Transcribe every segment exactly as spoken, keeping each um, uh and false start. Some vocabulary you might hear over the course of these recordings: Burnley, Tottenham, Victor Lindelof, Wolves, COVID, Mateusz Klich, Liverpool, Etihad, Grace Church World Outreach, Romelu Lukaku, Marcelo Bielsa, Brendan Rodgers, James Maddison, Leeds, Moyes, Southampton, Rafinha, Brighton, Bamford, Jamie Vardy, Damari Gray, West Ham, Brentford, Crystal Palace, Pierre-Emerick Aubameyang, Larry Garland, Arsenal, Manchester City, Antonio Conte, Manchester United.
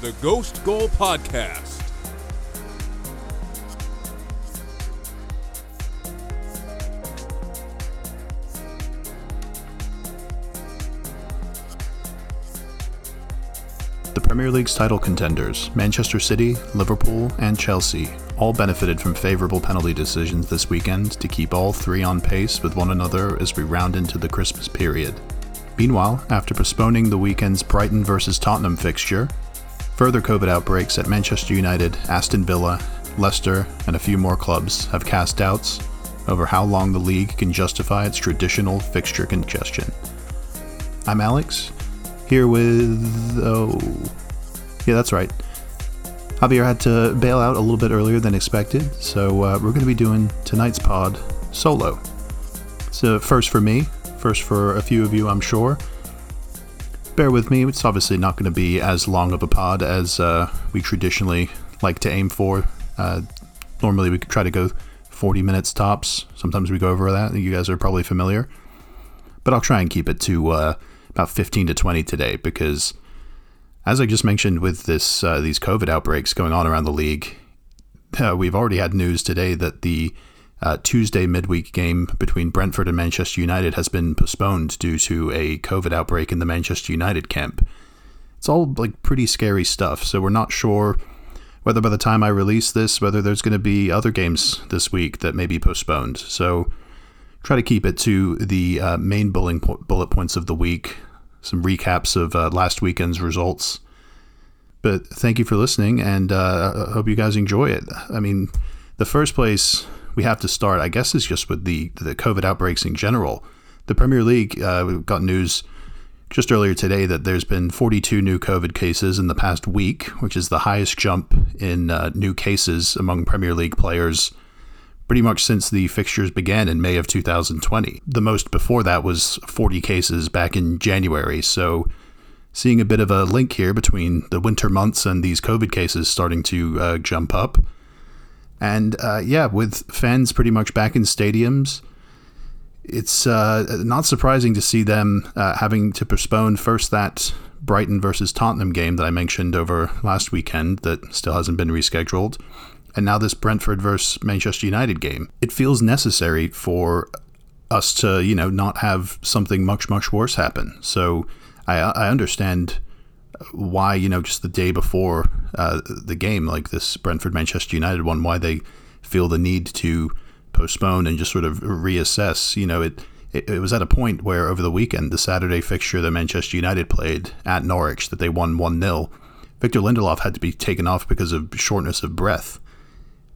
the Ghost Goal Podcast. The Premier League's title contenders, Manchester City, Liverpool, and Chelsea, all benefited from favorable penalty decisions this weekend to keep all three on pace with one another as we round into the Christmas period. Meanwhile, after postponing the weekend's Brighton versus Tottenham fixture, further COVID outbreaks at Manchester United, Aston Villa, Leicester, and a few more clubs have cast doubts over how long the league can justify its traditional fixture congestion. I'm Alex, here with... oh... yeah, that's right. Javier had to bail out a little bit earlier than expected, so uh, we're going to be doing tonight's pod solo. So first for me, first for a few of you, I'm sure. Bear with me, it's obviously not going to be as long of a pod as uh, we traditionally like to aim for. Uh, normally we try to go forty minutes tops, sometimes we go over that, you guys are probably familiar. But I'll try and keep it to uh, about fifteen to twenty today, because as I just mentioned with this uh, these COVID outbreaks going on around the league, uh, we've already had news today that the uh, Tuesday midweek game between Brentford and Manchester United has been postponed due to a COVID outbreak in the Manchester United camp. It's all like pretty scary stuff, so we're not sure whether by the time I release this, whether there's going to be other games this week that may be postponed. So try to keep it to the uh, main bullet points of the week. Some recaps of uh, last weekend's results. But thank you for listening, and uh, I hope you guys enjoy it. I mean, the first place we have to start, I guess, is just with the, the COVID outbreaks in general. The Premier League uh, got news just earlier today that there's been forty-two new COVID cases in the past week, which is the highest jump in uh, new cases among Premier League players pretty much since the fixtures began in May of two thousand twenty. The most before that was forty cases back in January, so seeing a bit of a link here between the winter months and these COVID cases starting to uh, jump up. And uh, yeah, with fans pretty much back in stadiums, it's uh, not surprising to see them uh, having to postpone first that Brighton versus Tottenham game that I mentioned over last weekend that still hasn't been rescheduled. And now this Brentford versus Manchester United game. It feels necessary for us to, you know, not have something much, much worse happen. So I, I understand why, you know, just the day before uh, the game, like this Brentford-Manchester United one, why they feel the need to postpone and just sort of reassess. You know, it, it, it was at a point where over the weekend, the Saturday fixture that Manchester United played at Norwich that they won one nil, Victor Lindelof had to be taken off because of shortness of breath.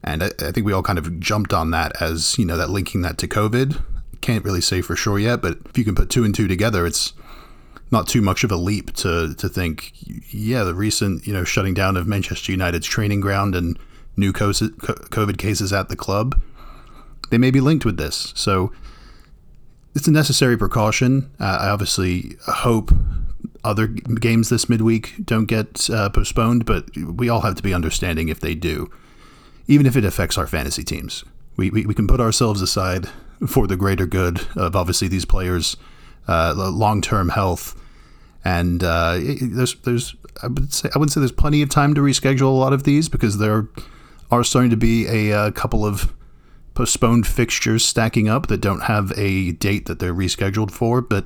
And I think we all kind of jumped on that as, you know, that linking that to COVID. Can't really say for sure yet, but if you can put two and two together, it's not too much of a leap to to think, yeah, the recent, you know, shutting down of Manchester United's training ground and new COVID cases at the club, they may be linked with this. So it's a necessary precaution. Uh, I obviously hope other games this midweek don't get uh, postponed, but we all have to be understanding if they do. Even if it affects our fantasy teams. We, we we can put ourselves aside for the greater good of obviously these players' uh, long-term health. And uh, it, there's, there's I, would say, I wouldn't say there's plenty of time to reschedule a lot of these because there are starting to be a, a couple of postponed fixtures stacking up that don't have a date that they're rescheduled for. But,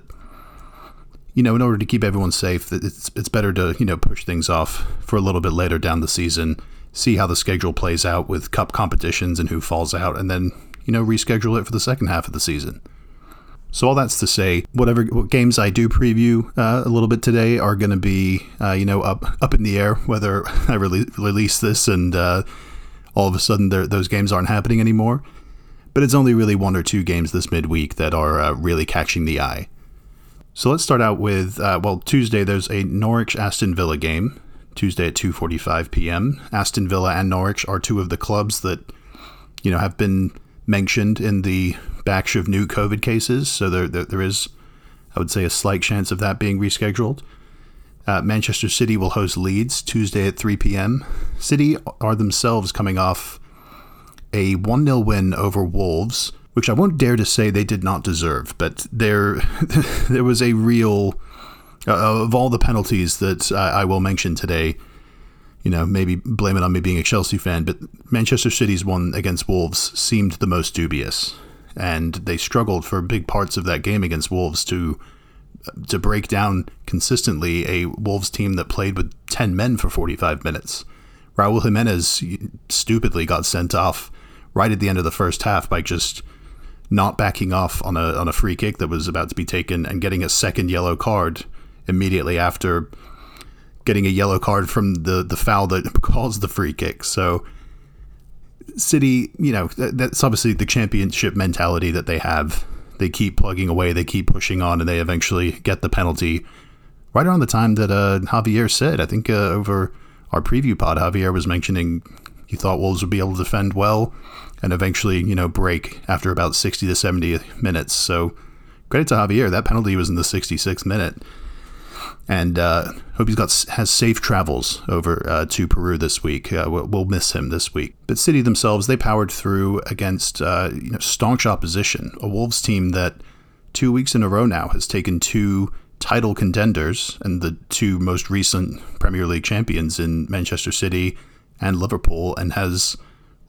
you know, in order to keep everyone safe, it's it's better to, you know, push things off for a little bit later down the season. See how the schedule plays out with cup competitions and who falls out, and then, you know, reschedule it for the second half of the season. So all that's to say, whatever games I do preview uh, a little bit today are going to be, uh, you know, up up in the air, whether I re- release this and uh, all of a sudden those games aren't happening anymore. But it's only really one or two games this midweek that are uh, really catching the eye. So let's start out with, uh, well, Tuesday there's a Norwich-Aston Villa game. Tuesday at two forty-five p.m. Aston Villa and Norwich are two of the clubs that, you know, have been mentioned in the batch of new COVID cases. So there, there, there is, I would say, a slight chance of that being rescheduled. Uh, Manchester City will host Leeds Tuesday at three p.m. City are themselves coming off a one nil win over Wolves, which I won't dare to say they did not deserve, but there, there was a real... Uh, of all the penalties that uh, I will mention today, you know, maybe blame it on me being a Chelsea fan, but Manchester City's one against Wolves seemed the most dubious. And they struggled for big parts of that game against Wolves to to break down consistently a Wolves team that played with ten men for forty-five minutes. Raul Jimenez stupidly got sent off right at the end of the first half by just not backing off on a on a free kick that was about to be taken and getting a second yellow card immediately after getting a yellow card from the, the foul that caused the free kick. So City, you know, that, that's obviously the championship mentality that they have. They keep plugging away, they keep pushing on, and they eventually get the penalty right around the time that uh, Javier said. I think uh, over our preview pod, Javier was mentioning he thought Wolves would be able to defend well and eventually, you know, break after about sixty to seventy minutes. So credit to Javier. That penalty was in the sixty-sixth minute. And uh, hope he's got has safe travels over uh, to Peru this week. Uh, we'll, we'll miss him this week. But City themselves, they powered through against uh, you know, staunch opposition, a Wolves team that two weeks in a row now has taken two title contenders and the two most recent Premier League champions in Manchester City and Liverpool, and has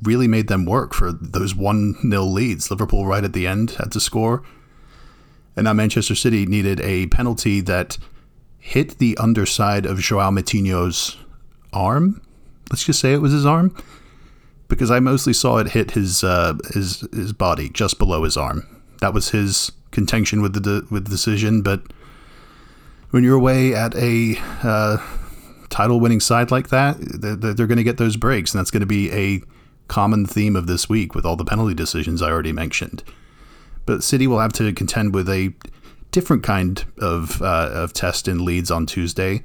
really made them work for those one nil leads. Liverpool right at the end had to score, and now Manchester City needed a penalty that hit the underside of Joao Matinho's arm. Let's just say it was his arm, because I mostly saw it hit his uh, his his body, just below his arm. That was his contention with the de- with the decision. But when you're away at a uh, title-winning side like that, they're, they're going to get those breaks, and that's going to be a common theme of this week with all the penalty decisions I already mentioned. But City will have to contend with a different kind of uh, of test in Leeds on Tuesday.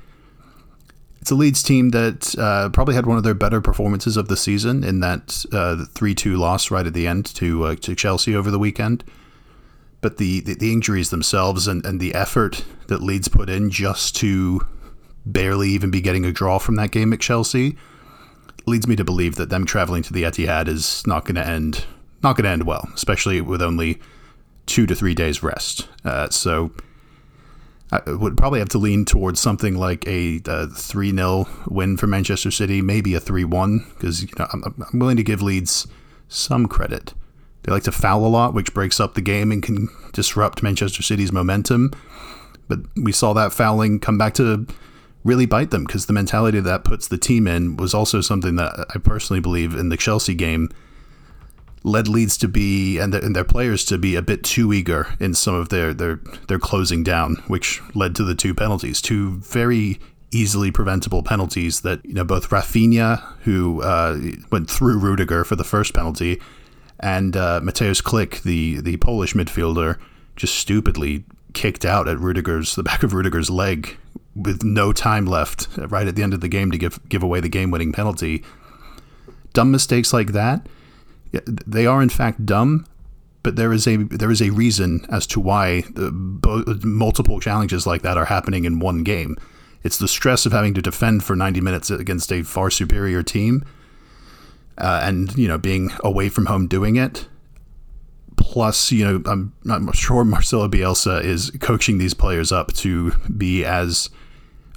It's a Leeds team that uh, probably had one of their better performances of the season in that uh, three two loss right at the end to uh, to Chelsea over the weekend. But the, the, the injuries themselves and, and the effort that Leeds put in just to barely even be getting a draw from that game at Chelsea leads me to believe that them traveling to the Etihad is not going to end not going to end well, especially with only two to three days rest. Uh, so I would probably have to lean towards something like a, a three nil win for Manchester City, maybe a three one, because you know, I'm, I'm willing to give Leeds some credit. They like to foul a lot, which breaks up the game and can disrupt Manchester City's momentum. But we saw that fouling come back to really bite them, because the mentality that puts the team in was also something that I personally believe in the Chelsea game led Leeds to be, and, the, and their players to be a bit too eager in some of their, their, their closing down, which led to the two penalties, two very easily preventable penalties that, you know, both Rafinha, who uh, went through Rudiger for the first penalty, and uh, Mateusz Klich, the, the Polish midfielder, just stupidly kicked out at Rudiger's, the back of Rudiger's leg with no time left right at the end of the game to give, give away the game-winning penalty. Dumb mistakes like that, they are in fact dumb, but there is a there is a reason as to why the, bo- multiple challenges like that are happening in one game. It's the stress of having to defend for ninety minutes against a far superior team, uh, and you know, being away from home doing it. Plus, you know, I'm not sure Marcelo Bielsa is coaching these players up to be as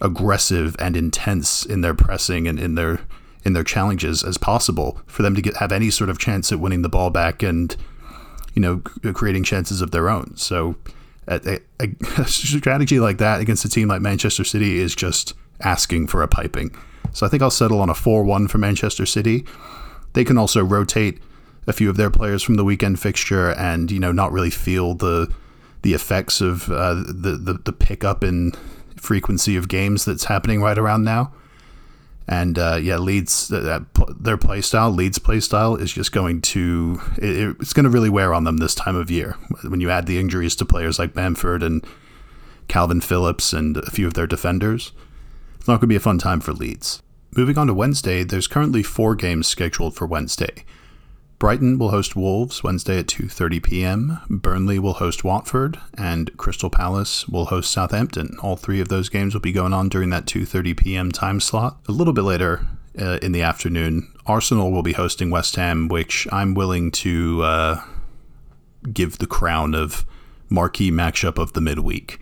aggressive and intense in their pressing and in their in their challenges as possible for them to get, have any sort of chance at winning the ball back and, you know, creating chances of their own. So a, a, a strategy like that against a team like Manchester City is just asking for a piping. So I think I'll settle on a four one for Manchester City. They can also rotate a few of their players from the weekend fixture and, you know, not really feel the the effects of uh, the, the, the pickup in frequency of games that's happening right around now. And uh, yeah, Leeds, uh, their play style, Leeds' play style is just going to, it, it's going to really wear on them this time of year. When you add the injuries to players like Bamford and Kalvin Phillips and a few of their defenders, it's not going to be a fun time for Leeds. Moving on to Wednesday, there's currently four games scheduled for Wednesday. Brighton will host Wolves Wednesday at two thirty p.m. Burnley will host Watford, and Crystal Palace will host Southampton. All three of those games will be going on during that two thirty p.m. time slot. A little bit later uh, in the afternoon, Arsenal will be hosting West Ham, which I'm willing to uh, give the crown of marquee matchup of the midweek.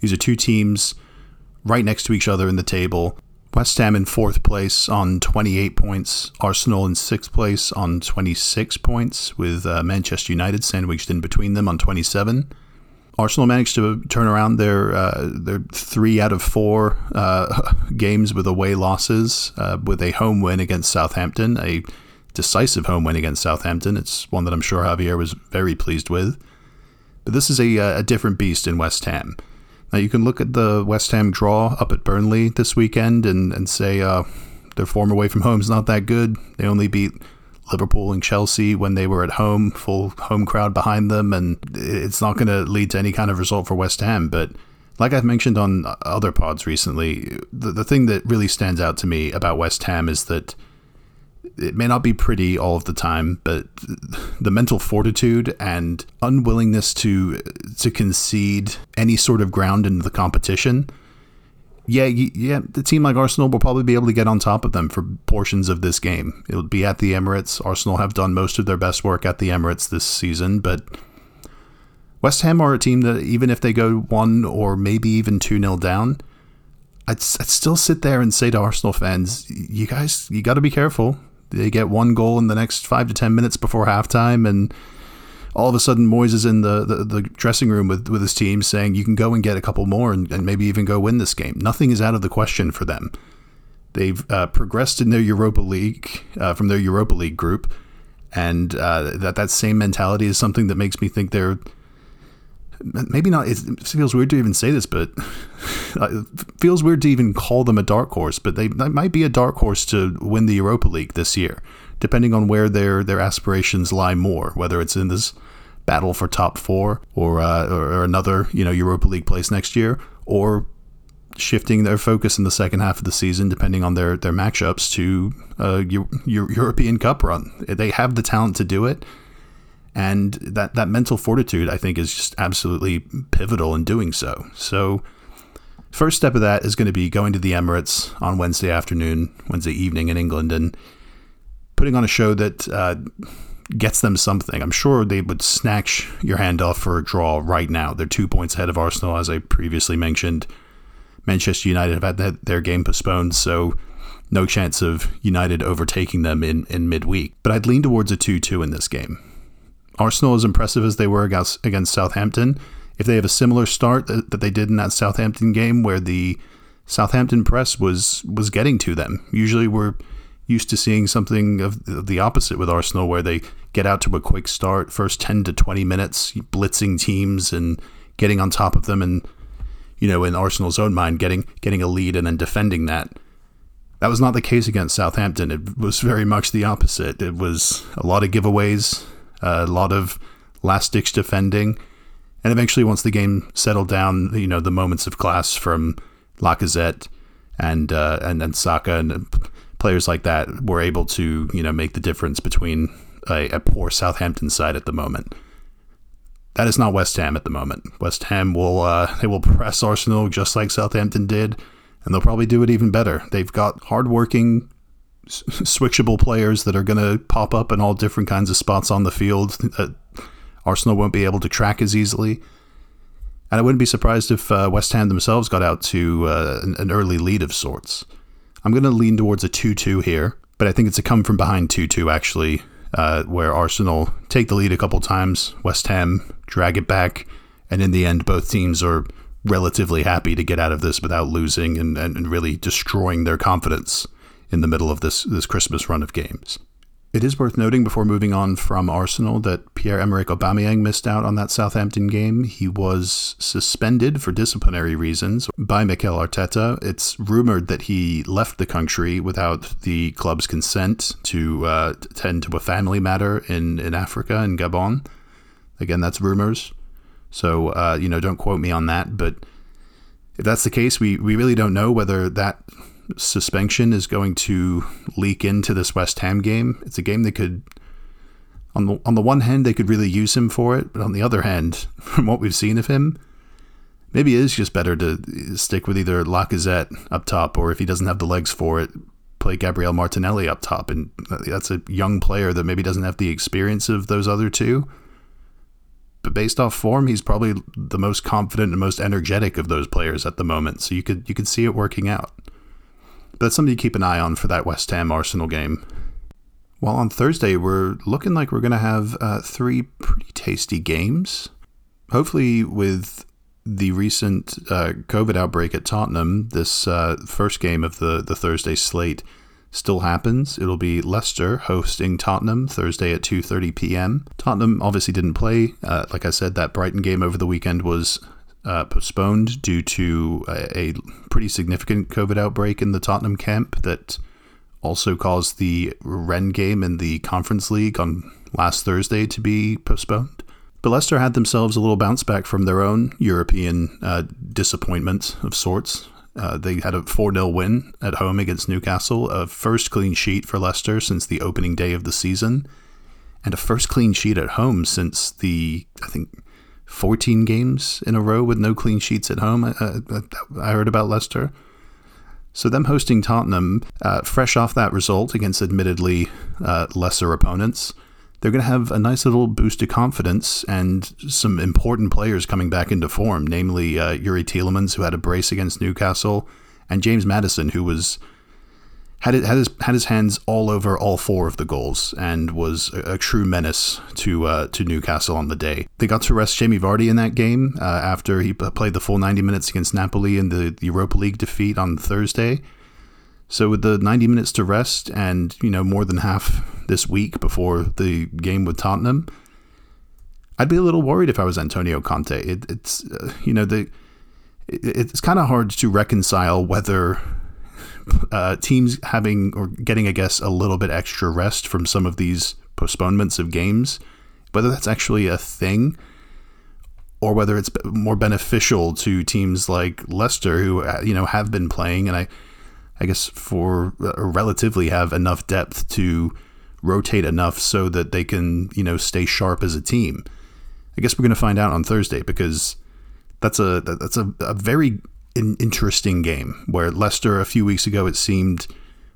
These are two teams right next to each other in the table. West Ham in fourth place on twenty-eight points, Arsenal in sixth place on twenty-six points, with uh, Manchester United sandwiched in between them on twenty-seven. Arsenal managed to turn around their uh, their three out of four uh, games with away losses, uh, with a home win against Southampton, a decisive home win against Southampton. It's one that I'm sure Javier was very pleased with. But this is a, a different beast in West Ham. Now, you can look at the West Ham draw up at Burnley this weekend and, and say uh, their form away from home is not that good. They only beat Liverpool and Chelsea when they were at home, full home crowd behind them, and it's not going to lead to any kind of result for West Ham. But like I've mentioned on other pods recently, the, the thing that really stands out to me about West Ham is that it may not be pretty all of the time, but the mental fortitude and unwillingness to to concede any sort of ground into the competition. Yeah, yeah, the team like Arsenal will probably be able to get on top of them for portions of this game. It'll be at the Emirates. Arsenal have done most of their best work at the Emirates this season, but West Ham are a team that even if they go one or maybe even two nil down, I'd, I'd still sit there and say to Arsenal fans, you guys, you got to be careful. They get one goal in the next five to ten minutes before halftime, and all of a sudden Moyes is in the, the, the dressing room with, with his team saying, you can go and get a couple more and, and maybe even go win this game. Nothing is out of the question for them. They've uh, progressed in their Europa League, uh, from their Europa League group, and uh, that, that same mentality is something that makes me think they're maybe not, it feels weird to even say this, but it feels weird to even call them a dark horse, but they, they might be a dark horse to win the Europa League this year, depending on where their, their aspirations lie more, whether it's in this battle for top four or, uh, or another, you know, Europa League place next year, or shifting their focus in the second half of the season, depending on their, their matchups to uh, your, your European Cup run. They have the talent to do it. And that, that mental fortitude, I think, is just absolutely pivotal in doing so. So first step of that is going to be going to the Emirates on Wednesday afternoon, Wednesday evening in England, and putting on a show that uh, gets them something. I'm sure they would snatch your hand off for a draw right now. They're two points ahead of Arsenal, as I previously mentioned. Manchester United have had their game postponed, so no chance of United overtaking them in, in midweek. But I'd lean towards a two two in this game. Arsenal, as impressive as they were against Southampton, if they have a similar start that they did in that Southampton game where the Southampton press was was getting to them. Usually we're used to seeing something of the opposite with Arsenal, where they get out to a quick start, first ten to twenty minutes, blitzing teams and getting on top of them and, you know, in Arsenal's own mind, getting getting a lead and then defending that. That was not the case against Southampton. It was very much the opposite. It was a lot of giveaways, a lot of last-ditch defending, and eventually once the game settled down, you know, the moments of class from Lacazette and uh, and then Saka and players like that were able to, you know, make the difference between a, a poor Southampton side at the moment. That is not West Ham at the moment. West Ham will uh, they will press Arsenal just like Southampton did, and they'll probably do it even better. They've got hard-working, switchable players that are going to pop up in all different kinds of spots on the field that Arsenal won't be able to track as easily. And I wouldn't be surprised if uh, West Ham themselves got out to uh, an, an early lead of sorts. I'm going to lean towards a two two here, but I think it's a come-from-behind two two, actually, uh, where Arsenal take the lead a couple times, West Ham drag it back, and in the end, both teams are relatively happy to get out of this without losing and, and, and really destroying their confidence in the middle of this, this Christmas run of games. It is worth noting before moving on from Arsenal that Pierre-Emerick Aubameyang missed out on that Southampton game. He was suspended for disciplinary reasons by Mikel Arteta. It's rumored that he left the country without the club's consent to uh, tend to a family matter in, in Africa, in Gabon. Again, that's rumors. So, uh, you know, don't quote me on that. But if that's the case, we, we really don't know whether that suspension is going to leak into this West Ham game. It's a game that could, on the on the one hand, they could really use him for it, but on the other hand, from what we've seen of him, maybe it is just better to stick with either Lacazette up top, or if he doesn't have the legs for it, play Gabriel Martinelli up top. And that's a young player that maybe doesn't have the experience of those other two, but based off form, he's probably the most confident and most energetic of those players at the moment, so you could you could see it working out. But that's something to keep an eye on for that West Ham Arsenal game. While on Thursday, we're looking like we're going to have uh, three pretty tasty games. Hopefully, with the recent uh, COVID outbreak at Tottenham, this uh, first game of the, the Thursday slate still happens. It'll be Leicester hosting Tottenham Thursday at two thirty p.m. Tottenham obviously didn't play. Uh, like I said, that Brighton game over the weekend was uh, postponed due to a, a pretty significant COVID outbreak in the Tottenham camp that also caused the Rennes game in the Conference League on last Thursday to be postponed. But Leicester had themselves a little bounce back from their own European uh, disappointment of sorts. Uh, they had a four nil win at home against Newcastle, a first clean sheet for Leicester since the opening day of the season, and a first clean sheet at home since the, I think, fourteen games in a row with no clean sheets at home I, I, I heard about Leicester. So them hosting Tottenham, uh, fresh off that result against admittedly uh, lesser opponents, they're going to have a nice little boost of confidence and some important players coming back into form, namely uh, Yuri Tielemans, who had a brace against Newcastle, and James Maddison, who was had had his had his hands all over all four of the goals and was a, a true menace to uh, to Newcastle on the day. They got to rest Jamie Vardy in that game uh, after he played the full ninety minutes against Napoli in the Europa League defeat on Thursday. So with the ninety minutes to rest and, you know, more than half this week before the game with Tottenham, I'd be a little worried if I was Antonio Conte. It, it's, uh, you know, the it, it's kind of hard to reconcile whether uh, teams having or getting, I guess, a little bit extra rest from some of these postponements of games, whether that's actually a thing or whether it's more beneficial to teams like Leicester who, you know, have been playing and I... I guess for uh, relatively have enough depth to rotate enough so that they can, you know, stay sharp as a team. I guess we're going to find out on Thursday because that's a that's a, a very in- interesting game where Leicester a few weeks ago, it seemed,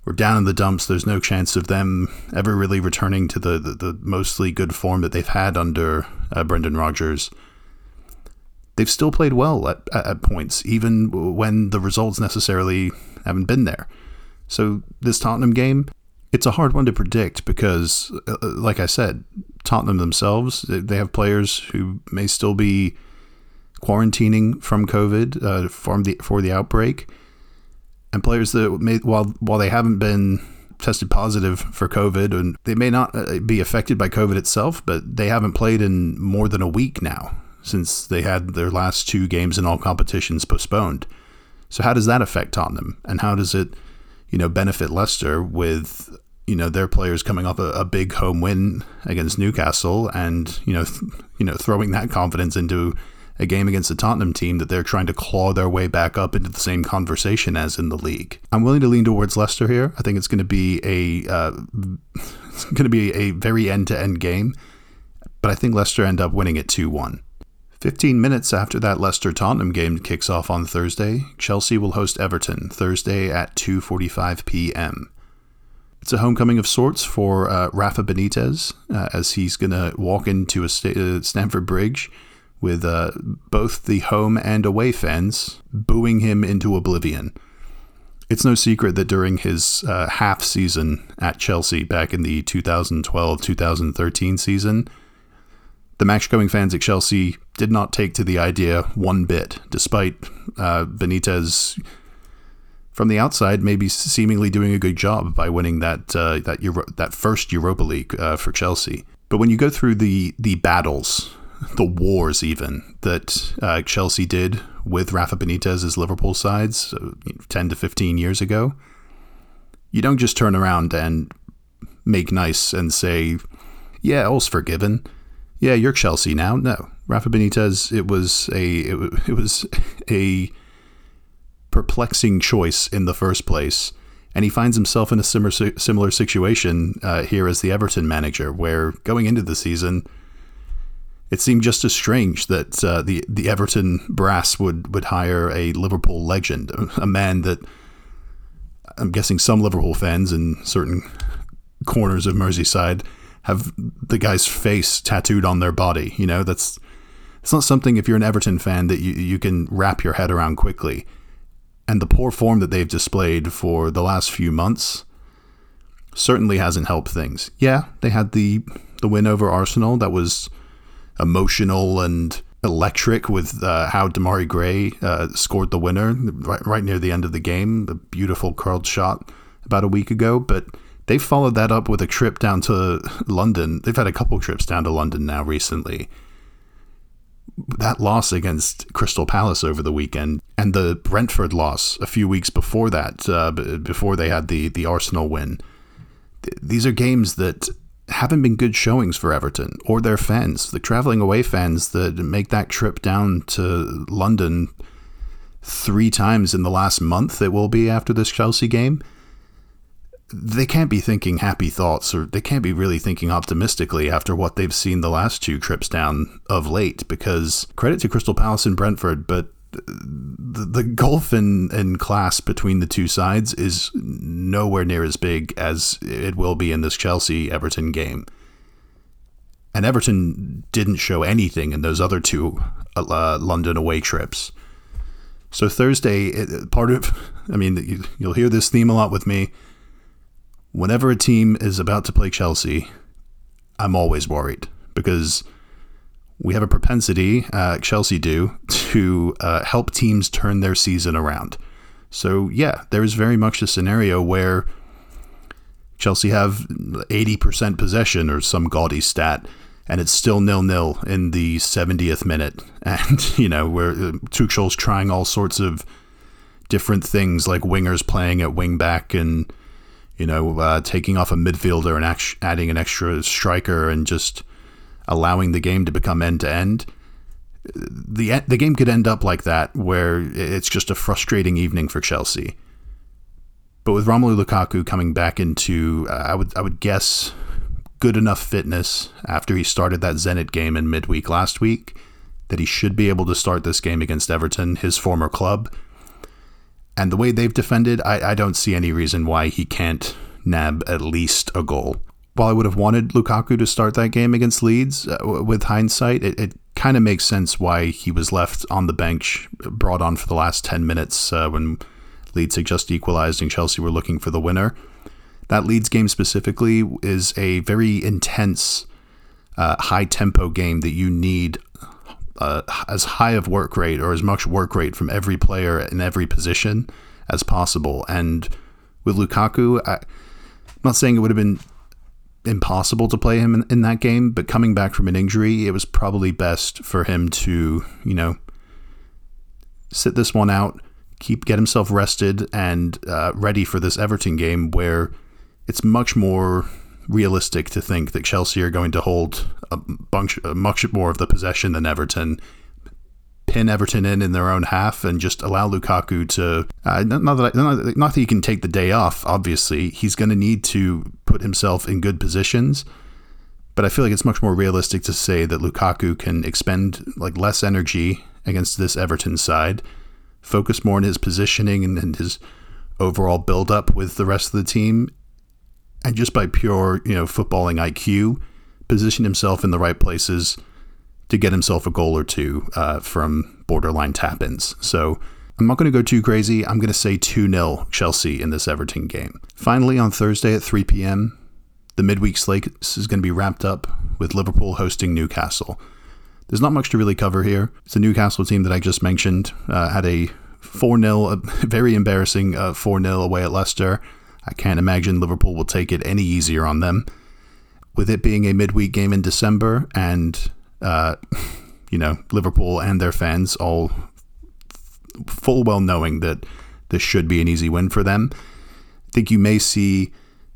were down in the dumps. There's no chance of them ever really returning to the, the, the mostly good form that they've had under uh, Brendan Rodgers. They've still played well at, at points, even when the results necessarily haven't been there. So this Tottenham game, it's a hard one to predict because, uh, like I said, Tottenham themselves, they have players who may still be quarantining from COVID uh, from the for the outbreak, and players that may, while while they haven't been tested positive for COVID, and they may not be affected by COVID itself, but they haven't played in more than a week now since they had their last two games in all competitions postponed. So how does that affect Tottenham? And how does it, you know, benefit Leicester with, you know, their players coming off a, a big home win against Newcastle and, you know, th- you know, throwing that confidence into a game against the Tottenham team that they're trying to claw their way back up into the same conversation as in the league? I'm willing to lean towards Leicester here. I think it's going to be a uh, it's going to be a very end-to-end game, but I think Leicester end up winning it two one. fifteen minutes after that Leicester-Tottenham game kicks off on Thursday, Chelsea will host Everton Thursday at two forty-five p.m. It's a homecoming of sorts for uh, Rafa Benitez, uh, as he's going to walk into a sta- uh, Stamford Bridge with uh, both the home and away fans booing him into oblivion. It's no secret that during his uh, half season at Chelsea back in the two thousand twelve two thousand thirteen season, the match-going fans at Chelsea did not take to the idea one bit, despite uh, Benitez, from the outside, maybe seemingly doing a good job by winning that uh, that Euro- that first Europa League uh, for Chelsea. But when you go through the the battles, the wars even, that uh, Chelsea did with Rafa Benitez's Liverpool sides so ten to fifteen years ago, you don't just turn around and make nice and say, yeah, all's forgiven. Yeah, you're Chelsea now. No, Rafa Benitez. It was a it, it was a perplexing choice in the first place, and he finds himself in a similar similar situation uh, here as the Everton manager, where going into the season, it seemed just as strange that uh, the the Everton brass would would hire a Liverpool legend, a man that I'm guessing some Liverpool fans in certain corners of Merseyside have the guy's face tattooed on their body. You know, that's it's not something if you're an Everton fan that you, you can wrap your head around quickly. and the poor form that they've displayed for the last few months certainly hasn't helped things. Yeah, they had the the win over Arsenal that was emotional and electric with uh, how Damari Gray uh, scored the winner right, right near the end of the game, the beautiful curled shot about a week ago. But they followed that up with a trip down to London. They've had a couple trips down to London now recently. That loss against Crystal Palace over the weekend and the Brentford loss a few weeks before that, uh, before they had the, the Arsenal win. Th- these are games that haven't been good showings for Everton or their fans, the traveling away fans that make that trip down to London three times in the last month. It will be after this Chelsea game. They can't be thinking happy thoughts, or they can't be really thinking optimistically after what they've seen the last two trips down of late, because credit to Crystal Palace and Brentford, but the, the gulf in, in class between the two sides is nowhere near as big as it will be in this Chelsea-Everton game. And Everton didn't show anything in those other two uh, London away trips. So Thursday, it, part of, I mean, you'll hear this theme a lot with me. Whenever a team is about to play Chelsea, I'm always worried because we have a propensity, uh, Chelsea do, to uh, help teams turn their season around. So, yeah, there is very much a scenario where Chelsea have eighty percent possession or some gaudy stat, and it's still nil-nil in the seventieth minute. And, you know, where Tuchel's trying all sorts of different things, like wingers playing at wing back and, you know, uh, taking off a midfielder and act- adding an extra striker and just allowing the game to become end-to-end. The the game could end up like that, where it's just a frustrating evening for Chelsea. But with Romelu Lukaku coming back into, uh, I would I would guess, good enough fitness after he started that Zenit game in midweek last week, that he should be able to start this game against Everton, his former club. And the way they've defended, I, I don't see any reason why he can't nab at least a goal. While I would have wanted Lukaku to start that game against Leeds, uh, with hindsight, it, it kind of makes sense why he was left on the bench, brought on for the last ten minutes uh, when Leeds had just equalized and Chelsea were looking for the winner. That Leeds game specifically is a very intense, uh, high-tempo game that you need Uh, as high of work rate or as much work rate from every player in every position as possible. And with Lukaku, I, I'm not saying it would have been impossible to play him in, in that game, but coming back from an injury, it was probably best for him to, you know, sit this one out, keep get himself rested and uh, ready for this Everton game, where it's much more realistic to think that Chelsea are going to hold a bunch, much more of the possession than Everton, pin Everton in in their own half, and just allow Lukaku to, uh, not that I, not, not that he can take the day off, obviously, he's going to need to put himself in good positions, but I feel like it's much more realistic to say that Lukaku can expend like less energy against this Everton side, focus more on his positioning and, and his overall build-up with the rest of the team, and just by pure, you know, footballing I Q, position himself in the right places to get himself a goal or two uh, from borderline tap-ins. So I'm not going to go too crazy. I'm going to say two nil Chelsea in this Everton game. Finally, on Thursday at three p.m., the midweek slate is going to be wrapped up with Liverpool hosting Newcastle. There's not much to really cover here. It's a Newcastle team that I just mentioned. Uh, had a four nil, a very embarrassing uh, four nil away at Leicester. I can't imagine Liverpool will take it any easier on them. With it being a midweek game in December and, uh, you know, Liverpool and their fans all full well knowing that this should be an easy win for them, I think you may see,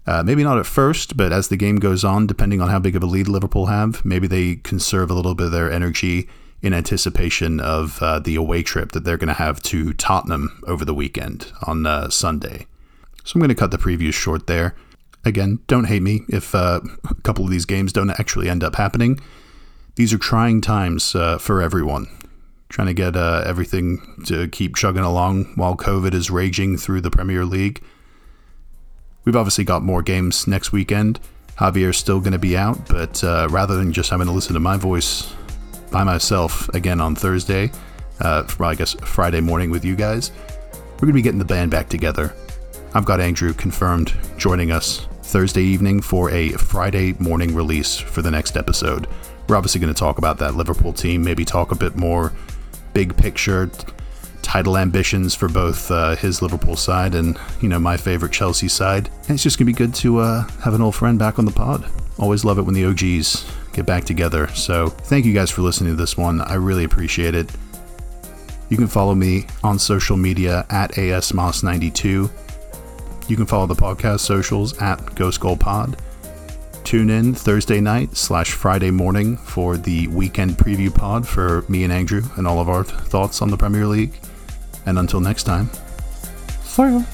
uh, maybe not at first, but as the game goes on, depending on how big of a lead Liverpool have, maybe they conserve a little bit of their energy in anticipation of uh, the away trip that they're going to have to Tottenham over the weekend on uh, Sunday. So I'm going to cut the previews short there. Again, don't hate me if uh, a couple of these games don't actually end up happening. These are trying times uh, for everyone. Trying to get uh, everything to keep chugging along while COVID is raging through the Premier League. We've obviously got more games next weekend. Javier's still going to be out, but uh, rather than just having to listen to my voice by myself again on Thursday, uh, I guess Friday morning with you guys, we're going to be getting the band back together. I've got Andrew confirmed joining us Thursday evening for a Friday morning release for the next episode. We're obviously going to talk about that Liverpool team, maybe talk a bit more big picture, title ambitions for both uh, his Liverpool side and, you know, my favorite Chelsea side. And it's just going to be good to uh, have an old friend back on the pod. Always love it when the O Gs get back together. So thank you guys for listening to this one. I really appreciate it. You can follow me on social media at A S M O S nine two. You can follow the podcast socials at Ghost Goal Pod. Tune in Thursday night slash Friday morning for the weekend preview pod for me and Andrew and all of our thoughts on the Premier League. And until next time, see you.